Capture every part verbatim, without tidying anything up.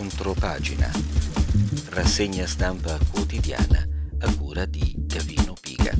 Contropagina, rassegna stampa quotidiana a cura di Gavino Piga.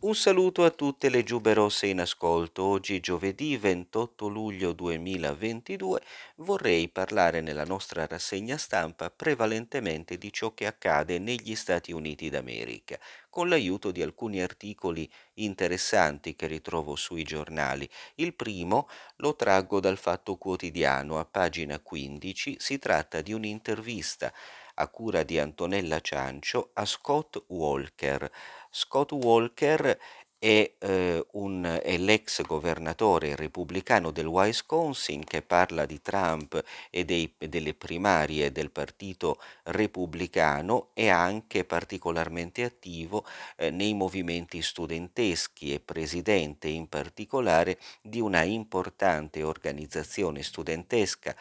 Un saluto a tutte le giube rosse in ascolto. Oggi giovedì ventotto luglio duemilaventidue vorrei parlare nella nostra rassegna stampa prevalentemente di ciò che accade negli Stati Uniti d'America, con l'aiuto di alcuni articoli interessanti che ritrovo sui giornali. Il primo lo traggo dal Fatto Quotidiano, a pagina quindici, si tratta di un'intervista a cura di Antonella Ciancio a Scott Walker. Scott Walker è, eh, un, è l'ex governatore repubblicano del Wisconsin che parla di Trump e dei, delle primarie del partito repubblicano, e anche particolarmente attivo eh, nei movimenti studenteschi, e presidente in particolare di una importante organizzazione studentesca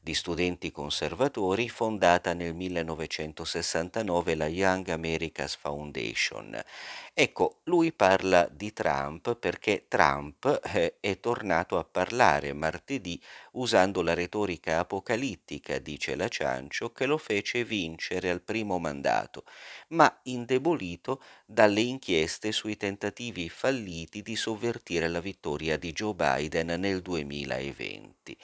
di studenti conservatori fondata nel millenovecentosessantanove, la Young America's Foundation. Ecco, lui parla di Trump perché Trump eh, è tornato a parlare martedì usando la retorica apocalittica, dice la Ciancio, che lo fece vincere al primo mandato, ma indebolito dalle inchieste sui tentativi falliti di sovvertire la vittoria di Joe Biden nel duemilaventi.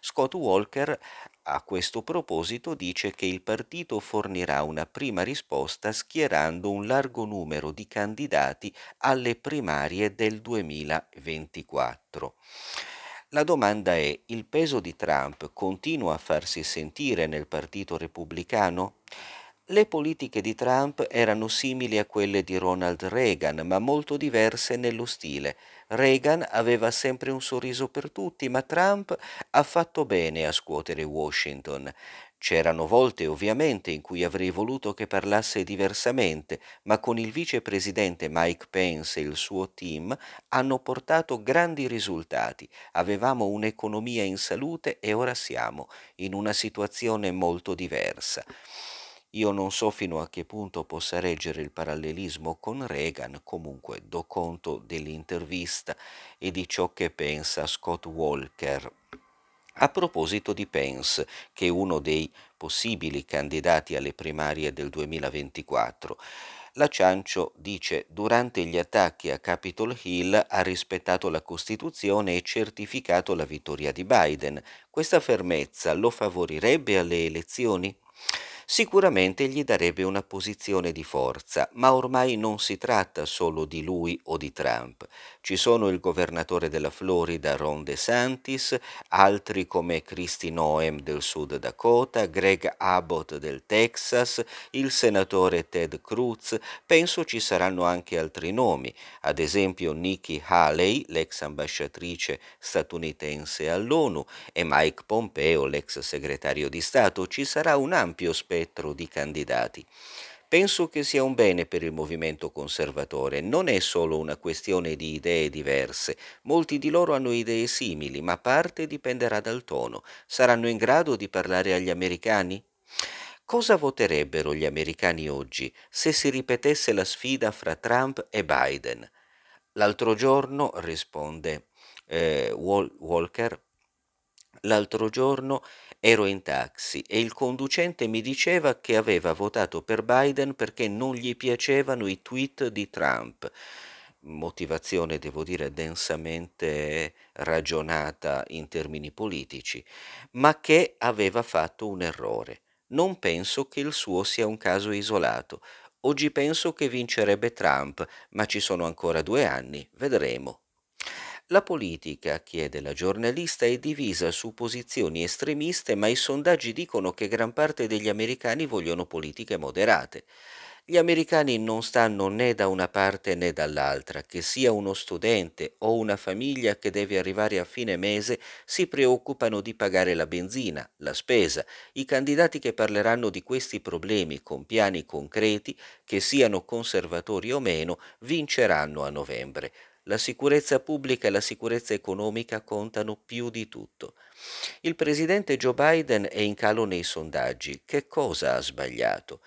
Scott Walker a questo proposito dice che il partito fornirà una prima risposta schierando un largo numero di candidati alle primarie del duemilaventiquattro. La domanda è: il peso di Trump continua a farsi sentire nel partito repubblicano? Le politiche di Trump erano simili a quelle di Ronald Reagan, ma molto diverse nello stile. Reagan aveva sempre un sorriso per tutti, ma Trump ha fatto bene a scuotere Washington. C'erano volte, ovviamente, in cui avrei voluto che parlasse diversamente, ma con il vicepresidente Mike Pence e il suo team hanno portato grandi risultati. Avevamo un'economia in salute e ora siamo in una situazione molto diversa. Io non so fino a che punto possa reggere il parallelismo con Reagan, comunque do conto dell'intervista e di ciò che pensa Scott Walker. A proposito di Pence, che è uno dei possibili candidati alle primarie del duemilaventiquattro, la Ciancio dice: durante gli attacchi a Capitol Hill ha rispettato la Costituzione e certificato la vittoria di Biden. Questa fermezza lo favorirebbe alle elezioni? Sicuramente gli darebbe una posizione di forza, ma ormai non si tratta solo di lui o di Trump. Ci sono il governatore della Florida Ron DeSantis, altri come Kristi Noem del Sud Dakota, Greg Abbott del Texas, il senatore Ted Cruz. Penso ci saranno anche altri nomi, ad esempio Nikki Haley, l'ex ambasciatrice statunitense all'ONU, e Mike Pompeo, l'ex segretario di Stato. Ci sarà un ampio spazio di candidati. Penso che sia un bene per il movimento conservatore, non è solo una questione di idee diverse, molti di loro hanno idee simili, ma parte dipenderà dal tono. Saranno in grado di parlare agli americani? Cosa voterebbero gli americani oggi se si ripetesse la sfida fra Trump e Biden? L'altro giorno, risponde eh, Walker, l'altro giorno ero in taxi e il conducente mi diceva che aveva votato per Biden perché non gli piacevano i tweet di Trump. Motivazione, devo dire, densamente ragionata in termini politici, ma che aveva fatto un errore. Non penso che il suo sia un caso isolato. Oggi penso che vincerebbe Trump, ma ci sono ancora due anni, vedremo. La politica, chiede la giornalista, è divisa su posizioni estremiste, ma i sondaggi dicono che gran parte degli americani vogliono politiche moderate. Gli americani non stanno né da una parte né dall'altra, che sia uno studente o una famiglia che deve arrivare a fine mese si preoccupano di pagare la benzina, la spesa. I candidati che parleranno di questi problemi con piani concreti, che siano conservatori o meno, vinceranno a novembre. La sicurezza pubblica e la sicurezza economica contano più di tutto. Il presidente Joe Biden è in calo nei sondaggi. Che cosa ha sbagliato?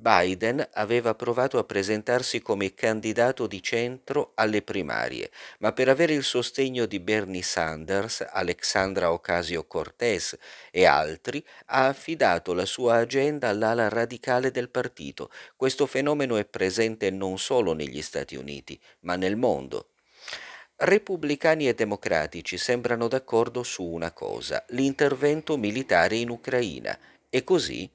Biden aveva provato a presentarsi come candidato di centro alle primarie, ma per avere il sostegno di Bernie Sanders, Alexandra Ocasio-Cortez e altri, ha affidato la sua agenda all'ala radicale del partito. Questo fenomeno è presente non solo negli Stati Uniti, ma nel mondo. Repubblicani e democratici sembrano d'accordo su una cosa, l'intervento militare in Ucraina. E così?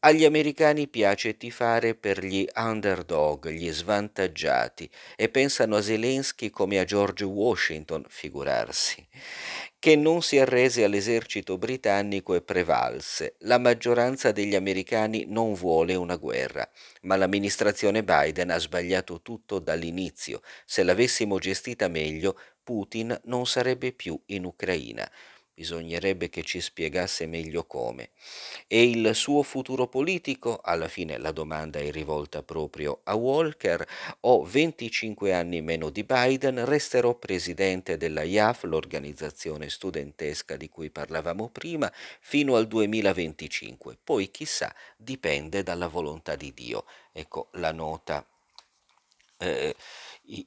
Agli americani piace tifare per gli underdog, gli svantaggiati, e pensano a Zelensky come a George Washington, figurarsi, che non si arrese all'esercito britannico e prevalse. La maggioranza degli americani non vuole una guerra, ma l'amministrazione Biden ha sbagliato tutto dall'inizio. Se l'avessimo gestita meglio, Putin non sarebbe più in Ucraina. Bisognerebbe che ci spiegasse meglio come. E il suo futuro politico? Alla fine la domanda è rivolta proprio a Walker. Ho venticinque anni meno di Biden, resterò presidente della A I F, l'organizzazione studentesca di cui parlavamo prima, fino al duemilaventicinque. Poi chissà, dipende dalla volontà di Dio. Ecco la nota Eh,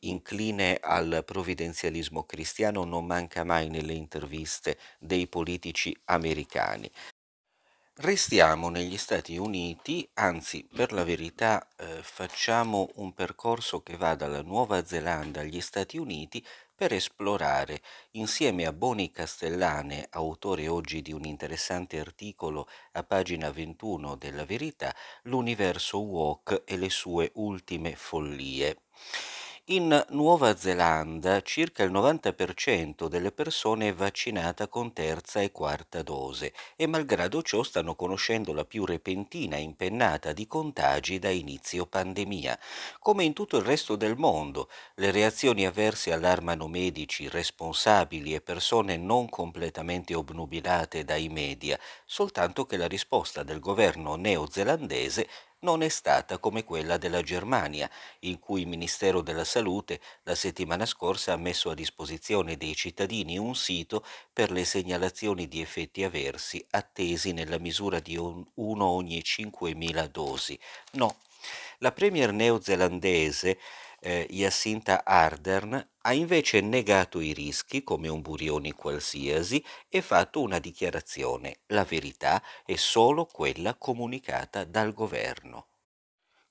incline al provvidenzialismo cristiano non manca mai nelle interviste dei politici americani. Restiamo negli Stati Uniti, anzi per la verità eh, facciamo un percorso che va dalla Nuova Zelanda agli Stati Uniti per esplorare insieme a Boni Castellane, autore oggi di un interessante articolo a pagina ventuno della Verità, l'universo woke e le sue ultime follie. In Nuova Zelanda circa il novanta per cento delle persone è vaccinata con terza e quarta dose e malgrado ciò stanno conoscendo la più repentina impennata di contagi da inizio pandemia. Come in tutto il resto del mondo, le reazioni avverse allarmano medici, responsabili e persone non completamente obnubilate dai media, soltanto che la risposta del governo neozelandese non è stata come quella della Germania, in cui il Ministero della Salute la settimana scorsa ha messo a disposizione dei cittadini un sito per le segnalazioni di effetti avversi attesi nella misura di uno ogni cinquemila dosi. No, la premier neozelandese eh, Jacinda Ardern ha invece negato i rischi come un burioni qualsiasi e fatto una dichiarazione. La verità è solo quella comunicata dal governo.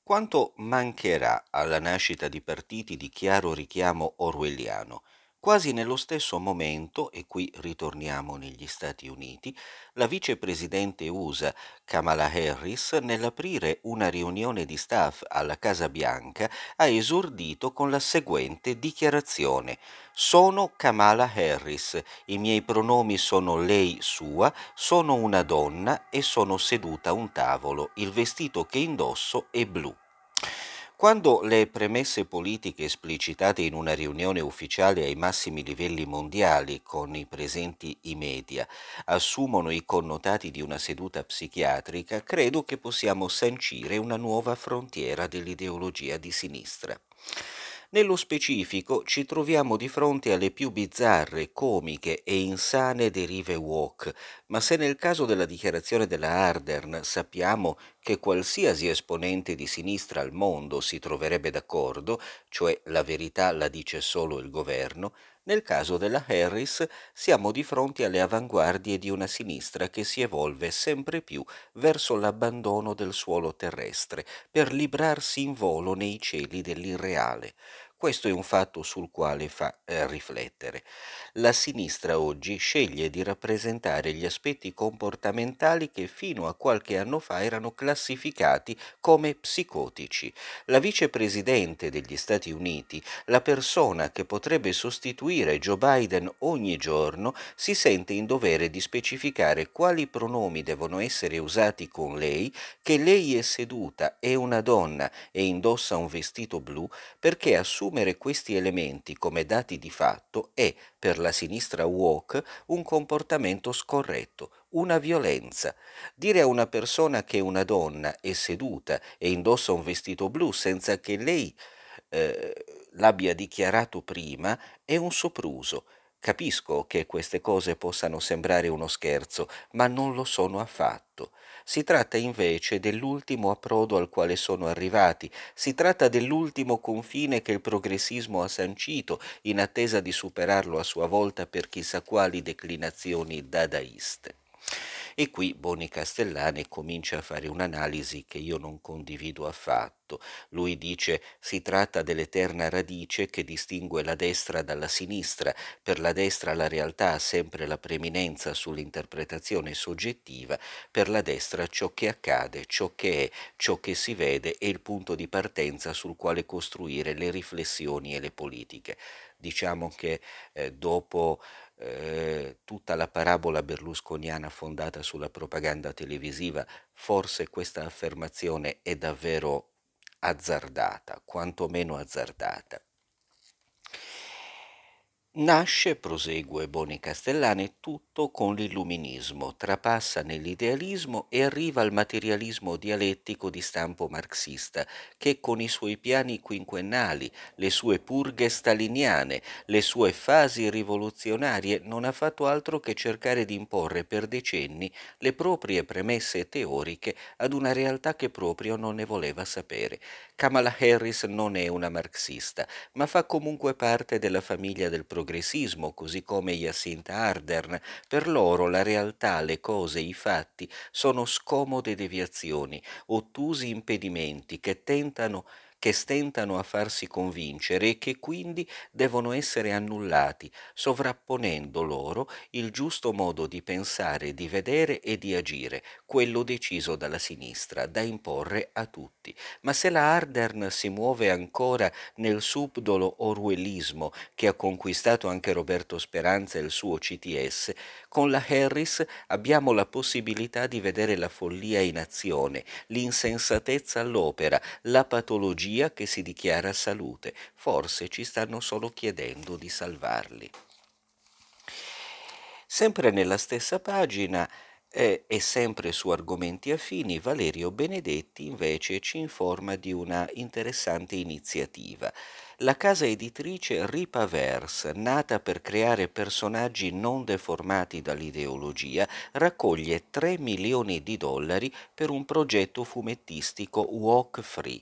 Quanto mancherà alla nascita di partiti di chiaro richiamo orwelliano? Quasi nello stesso momento, e qui ritorniamo negli Stati Uniti, la vicepresidente U S A Kamala Harris, nell'aprire una riunione di staff alla Casa Bianca, ha esordito con la seguente dichiarazione: «Sono Kamala Harris, i miei pronomi sono lei sua, sono una donna e sono seduta a un tavolo, il vestito che indosso è blu». Quando le premesse politiche esplicitate in una riunione ufficiale ai massimi livelli mondiali, con i presenti i media, assumono i connotati di una seduta psichiatrica, credo che possiamo sancire una nuova frontiera dell'ideologia di sinistra. Nello specifico ci troviamo di fronte alle più bizzarre, comiche e insane derive woke, ma se nel caso della dichiarazione della Ardern sappiamo che qualsiasi esponente di sinistra al mondo si troverebbe d'accordo, cioè la verità la dice solo il governo, nel caso della Harris siamo di fronte alle avanguardie di una sinistra che si evolve sempre più verso l'abbandono del suolo terrestre per librarsi in volo nei cieli dell'irreale. Questo è un fatto sul quale fa eh, riflettere. La sinistra oggi sceglie di rappresentare gli aspetti comportamentali che fino a qualche anno fa erano classificati come psicotici. La vicepresidente degli Stati Uniti, la persona che potrebbe sostituire Joe Biden ogni giorno, si sente in dovere di specificare quali pronomi devono essere usati con lei, che lei è seduta, è una donna e indossa un vestito blu, perché assume Assumere questi elementi come dati di fatto è, per la sinistra woke, un comportamento scorretto, una violenza. Dire a una persona che una donna è seduta e indossa un vestito blu senza che lei eh, l'abbia dichiarato prima è un sopruso. Capisco che queste cose possano sembrare uno scherzo, ma non lo sono affatto. Si tratta invece dell'ultimo approdo al quale sono arrivati, si tratta dell'ultimo confine che il progressismo ha sancito in attesa di superarlo a sua volta per chissà quali declinazioni dadaiste. E qui Boni Castellane comincia a fare un'analisi che io non condivido affatto. Lui dice: si tratta dell'eterna radice che distingue la destra dalla sinistra. Per la destra la realtà ha sempre la preminenza sull'interpretazione soggettiva, per la destra ciò che accade, ciò che è, ciò che si vede è il punto di partenza sul quale costruire le riflessioni e le politiche. Diciamo che eh, dopo eh, tutta la parabola berlusconiana fondata sulla propaganda televisiva, forse questa affermazione è davvero azzardata, quantomeno azzardata. Nasce, prosegue Boni Castellane, tutto con l'illuminismo, trapassa nell'idealismo e arriva al materialismo dialettico di stampo marxista, che con i suoi piani quinquennali, le sue purghe staliniane, le sue fasi rivoluzionarie non ha fatto altro che cercare di imporre per decenni le proprie premesse teoriche ad una realtà che proprio non ne voleva sapere. Kamala Harris non è una marxista, ma fa comunque parte della famiglia del progressismo. Così come Jacinda Ardern, per loro la realtà, le cose, i fatti sono scomode deviazioni, ottusi impedimenti che tentano che stentano a farsi convincere e che quindi devono essere annullati, sovrapponendo loro il giusto modo di pensare, di vedere e di agire, quello deciso dalla sinistra, da imporre a tutti. Ma se la Ardern si muove ancora nel subdolo orwellismo che ha conquistato anche Roberto Speranza e il suo C T S, con la Harris abbiamo la possibilità di vedere la follia in azione, l'insensatezza all'opera, la patologia che si dichiara salute. Forse ci stanno solo chiedendo di salvarli. Sempre nella stessa pagina eh, e sempre su argomenti affini, Valerio Benedetti invece ci informa di una interessante iniziativa. La casa editrice Rippaverse, nata per creare personaggi non deformati dall'ideologia, raccoglie tre milioni di dollari per un progetto fumettistico walk free.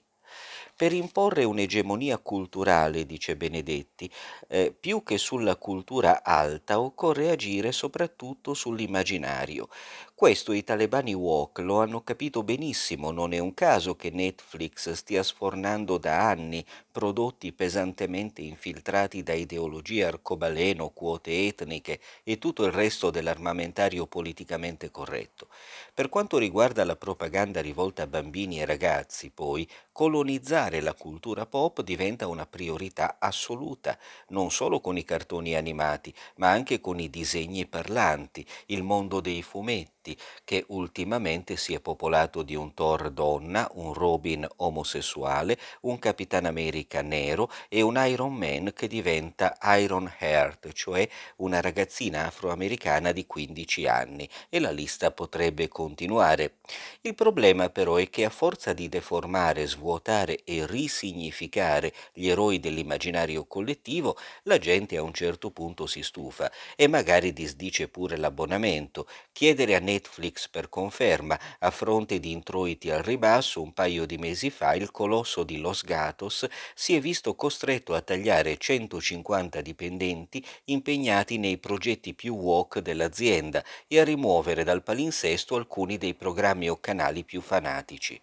Per imporre un'egemonia culturale, dice Benedetti, eh, più che sulla cultura alta occorre agire soprattutto sull'immaginario. Questo i talebani woke lo hanno capito benissimo, non è un caso che Netflix stia sfornando da anni prodotti pesantemente infiltrati da ideologie arcobaleno, quote etniche e tutto il resto dell'armamentario politicamente corretto. Per quanto riguarda la propaganda rivolta a bambini e ragazzi, poi, colonizzare la cultura pop diventa una priorità assoluta, non solo con i cartoni animati, ma anche con i disegni parlanti, il mondo dei fumetti, che ultimamente si è popolato di un Thor donna, un Robin omosessuale, un Capitan America nero e un Iron Man che diventa Iron Heart, cioè una ragazzina afroamericana di quindici anni, e la lista potrebbe continuare. Il problema però è che a forza di deformare, svuotare e risignificare gli eroi dell'immaginario collettivo, la gente a un certo punto si stufa e magari disdice pure l'abbonamento. Chiedere a Netflix per conferma, a fronte di introiti al ribasso, un paio di mesi fa il colosso di Los Gatos si è visto costretto a tagliare centocinquanta dipendenti impegnati nei progetti più woke dell'azienda e a rimuovere dal palinsesto alcuni dei programmi o canali più fanatici.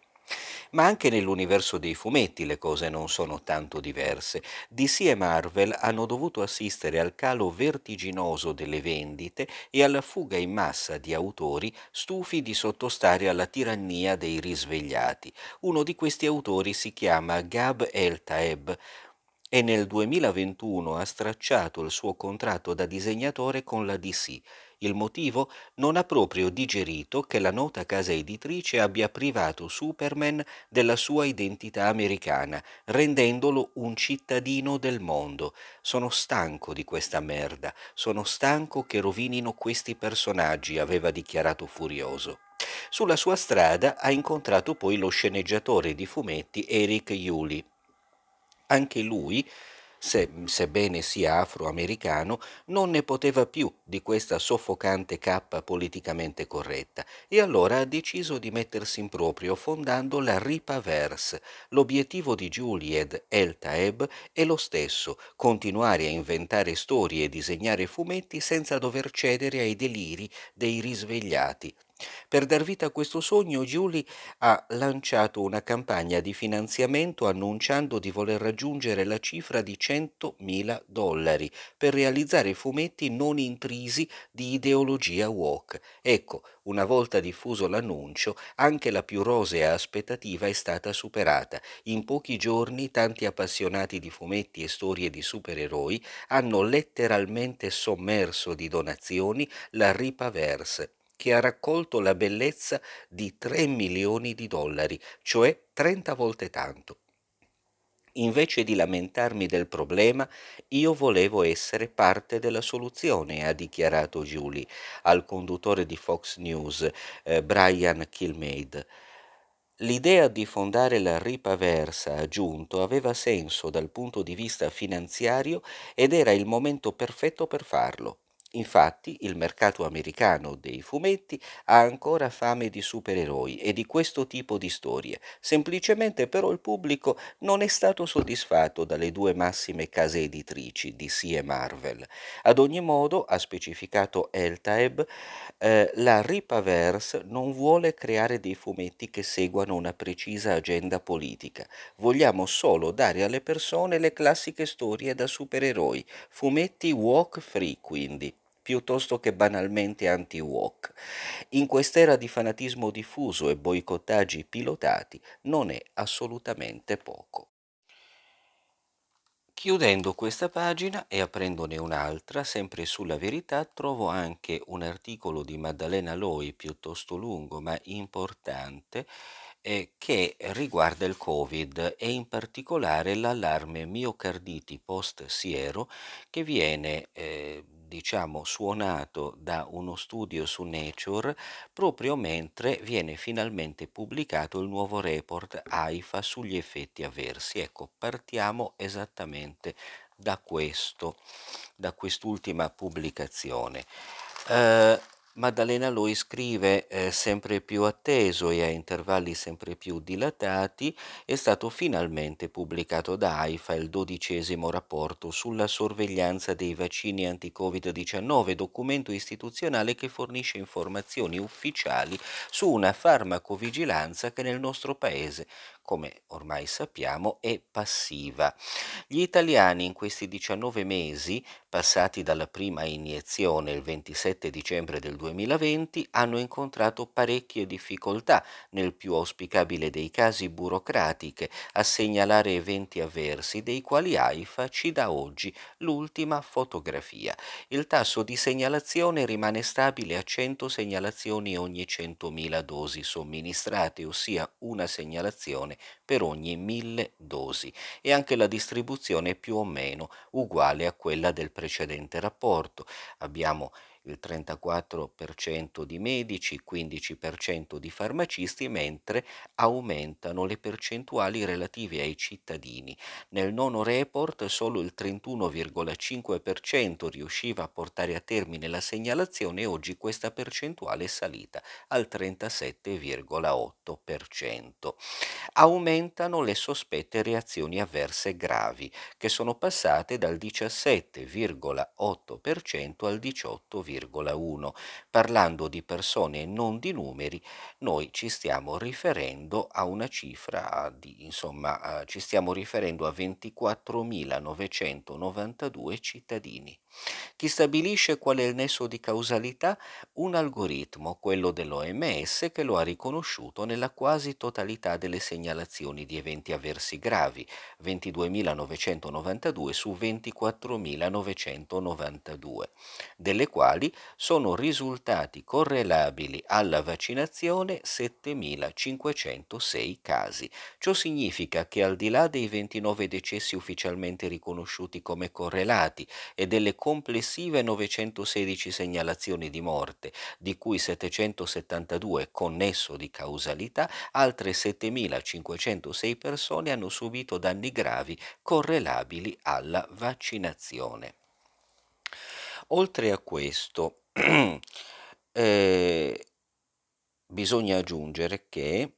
Ma anche nell'universo dei fumetti le cose non sono tanto diverse. D C e Marvel hanno dovuto assistere al calo vertiginoso delle vendite e alla fuga in massa di autori stufi di sottostare alla tirannia dei risvegliati. Uno di questi autori si chiama Gabe Eltaeb e nel duemilaventuno ha stracciato il suo contratto da disegnatore con la D C. Il motivo? Non ha proprio digerito che la nota casa editrice abbia privato Superman della sua identità americana, rendendolo un cittadino del mondo. Sono stanco di questa merda, sono stanco che rovinino questi personaggi, aveva dichiarato furioso. Sulla sua strada ha incontrato poi lo sceneggiatore di fumetti Eric Yulee. Anche lui se, sebbene sia afroamericano, non ne poteva più di questa soffocante cappa politicamente corretta e allora ha deciso di mettersi in proprio fondando la Rippaverse. L'obiettivo di Juliet El Taeb è lo stesso, continuare a inventare storie e disegnare fumetti senza dover cedere ai deliri dei risvegliati. Per dar vita a questo sogno, Julie ha lanciato una campagna di finanziamento annunciando di voler raggiungere la cifra di centomila dollari per realizzare fumetti non intrisi di ideologia woke. Ecco, una volta diffuso l'annuncio, anche la più rosea aspettativa è stata superata. In pochi giorni tanti appassionati di fumetti e storie di supereroi hanno letteralmente sommerso di donazioni la Rippaverse, che ha raccolto la bellezza di tre milioni di dollari, cioè trenta volte tanto. Invece di lamentarmi del problema, io volevo essere parte della soluzione, ha dichiarato Julie al conduttore di Fox News, eh, Brian Kilmeade. L'idea di fondare la Rippaverse, ha aggiunto, aveva senso dal punto di vista finanziario ed era il momento perfetto per farlo. Infatti, il mercato americano dei fumetti ha ancora fame di supereroi e di questo tipo di storie. Semplicemente però il pubblico non è stato soddisfatto dalle due massime case editrici, D C e Marvel. Ad ogni modo, ha specificato El Taeb, eh, la Rippaverse non vuole creare dei fumetti che seguano una precisa agenda politica. Vogliamo solo dare alle persone le classiche storie da supereroi, fumetti woke free quindi, piuttosto che banalmente anti-woke. In quest'era di fanatismo diffuso e boicottaggi pilotati non è assolutamente poco. Chiudendo questa pagina e aprendone un'altra, sempre sulla Verità, trovo anche un articolo di Maddalena Loi, piuttosto lungo ma importante, eh, che riguarda il Covid e in particolare l'allarme miocarditi post-siero che viene eh, diciamo suonato da uno studio su Nature proprio mentre viene finalmente pubblicato il nuovo report AIFA sugli effetti avversi. Ecco, partiamo esattamente da questo, da quest'ultima pubblicazione. Eh, Maddalena Loi scrive, eh, sempre più atteso e a intervalli sempre più dilatati, è stato finalmente pubblicato da AIFA il dodicesimo rapporto sulla sorveglianza dei vaccini anti-Covid diciannove, documento istituzionale che fornisce informazioni ufficiali su una farmacovigilanza che nel nostro paese, come ormai sappiamo, è passiva. Gli italiani in questi diciannove mesi, passati dalla prima iniezione il ventisette dicembre del duemilaventi, hanno incontrato parecchie difficoltà, nel più auspicabile dei casi burocratiche, a segnalare eventi avversi, dei quali AIFA ci dà oggi l'ultima fotografia. Il tasso di segnalazione rimane stabile a cento segnalazioni ogni centomila dosi somministrate, ossia una segnalazione per ogni mille dosi, e anche la distribuzione è più o meno uguale a quella del precedente rapporto. Abbiamo il trentaquattro per cento di medici, quindici per cento di farmacisti, mentre aumentano le percentuali relative ai cittadini. Nel nono report solo il trentuno virgola cinque per cento riusciva a portare a termine la segnalazione e oggi questa percentuale è salita al trentasette virgola otto per cento. Aumentano le sospette reazioni avverse gravi, che sono passate dal diciassette virgola otto per cento al diciotto virgola otto per cento. Parlando di persone e non di numeri, noi ci stiamo riferendo a una cifra di, insomma, ci stiamo riferendo a ventiquattromilanovecento novantadue cittadini. Chi stabilisce qual è il nesso di causalità? Un algoritmo, quello dell'O M S, che lo ha riconosciuto nella quasi totalità delle segnalazioni di eventi avversi gravi, ventiduemilanovecento novantadue su ventiquattromilanovecento novantadue, delle quali mortali sono risultati correlabili alla vaccinazione settemilacinquecentosei casi. Ciò significa che al di là dei ventinove decessi ufficialmente riconosciuti come correlati e delle complessive novecentosedici segnalazioni di morte, di cui settecentosettantadue connesso di causalità, altre settemilacinquecentosei persone hanno subito danni gravi correlabili alla vaccinazione. Oltre a questo, eh, bisogna aggiungere che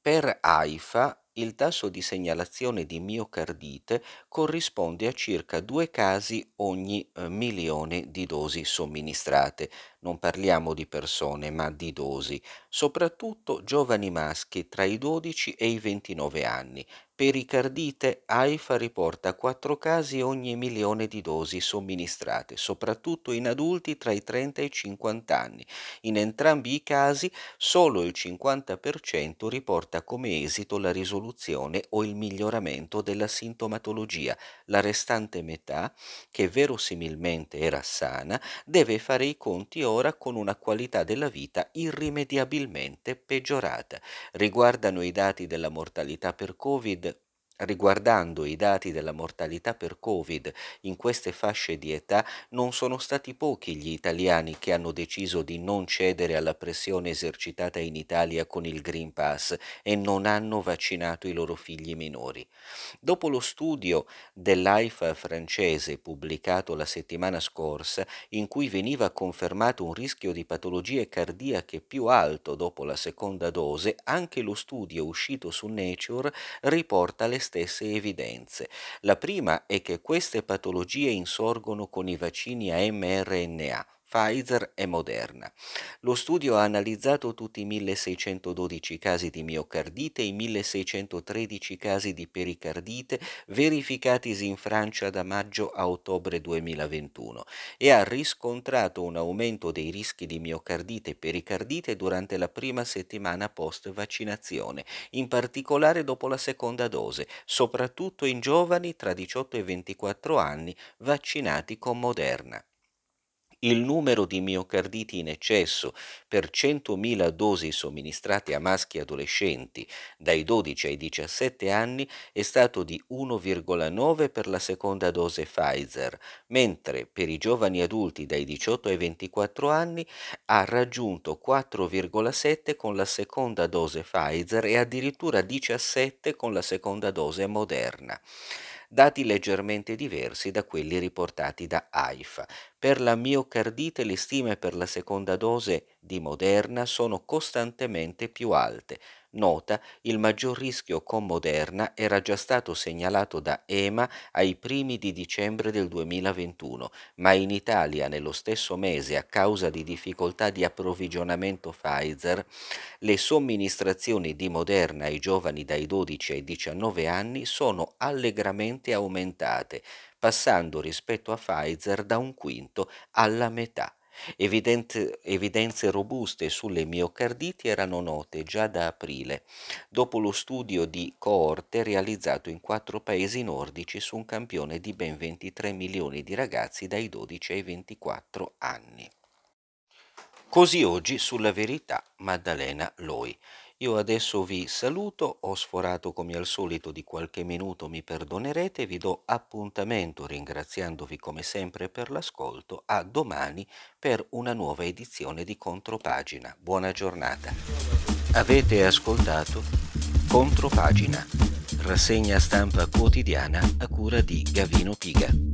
per AIFA il tasso di segnalazione di miocardite corrisponde a circa due casi ogni eh, milione di dosi somministrate. Non parliamo di persone, ma di dosi, soprattutto giovani maschi tra i dodici e i ventinove anni. Pericardite, AIFA riporta quattro casi ogni milione di dosi somministrate, soprattutto in adulti tra i trenta e i cinquanta anni. In entrambi i casi solo il cinquanta per cento riporta come esito la risoluzione o il miglioramento della sintomatologia. La restante metà, che verosimilmente era sana, deve fare i conti ora con una qualità della vita irrimediabilmente peggiorata. Riguardano i dati della mortalità per Covid, Riguardando i dati della mortalità per Covid in queste fasce di età, non sono stati pochi gli italiani che hanno deciso di non cedere alla pressione esercitata in Italia con il Green Pass e non hanno vaccinato i loro figli minori. Dopo lo studio dell'AIFA francese pubblicato la settimana scorsa, in cui veniva confermato un rischio di patologie cardiache più alto dopo la seconda dose, anche lo studio uscito su Nature riporta le stesse evidenze. La prima è che queste patologie insorgono con i vaccini a mRNA, Pfizer e Moderna. Lo studio ha analizzato tutti i milleseicentododici casi di miocardite e i milleseicentotredici casi di pericardite verificatisi in Francia da maggio a ottobre duemilaventuno e ha riscontrato un aumento dei rischi di miocardite e pericardite durante la prima settimana post-vaccinazione, in particolare dopo la seconda dose, soprattutto in giovani tra diciotto e ventiquattro anni vaccinati con Moderna. Il numero di miocarditi in eccesso per centomila dosi somministrate a maschi adolescenti dai dodici ai diciassette anni è stato di uno virgola nove per la seconda dose Pfizer, mentre per i giovani adulti dai diciotto ai ventiquattro anni ha raggiunto quattro virgola sette con la seconda dose Pfizer e addirittura diciassette con la seconda dose Moderna. Dati leggermente diversi da quelli riportati da AIFA. Per la miocardite le stime per la seconda dose di Moderna sono costantemente più alte. Nota, il maggior rischio con Moderna era già stato segnalato da E M A ai primi di dicembre del duemilaventuno, ma in Italia nello stesso mese, a causa di difficoltà di approvvigionamento Pfizer, le somministrazioni di Moderna ai giovani dai dodici ai diciannove anni sono allegramente aumentate, passando rispetto a Pfizer da un quinto alla metà. Evidente, evidenze robuste sulle miocarditi erano note già da aprile, dopo lo studio di coorte realizzato in quattro paesi nordici su un campione di ben ventitré milioni di ragazzi dai dodici ai ventiquattro anni. Così oggi sulla Verità, Maddalena Loi. Io adesso vi saluto, ho sforato come al solito di qualche minuto, mi perdonerete, vi do appuntamento ringraziandovi come sempre per l'ascolto, a domani per una nuova edizione di Contropagina. Buona giornata. Avete ascoltato Contropagina, rassegna stampa quotidiana a cura di Gavino Piga.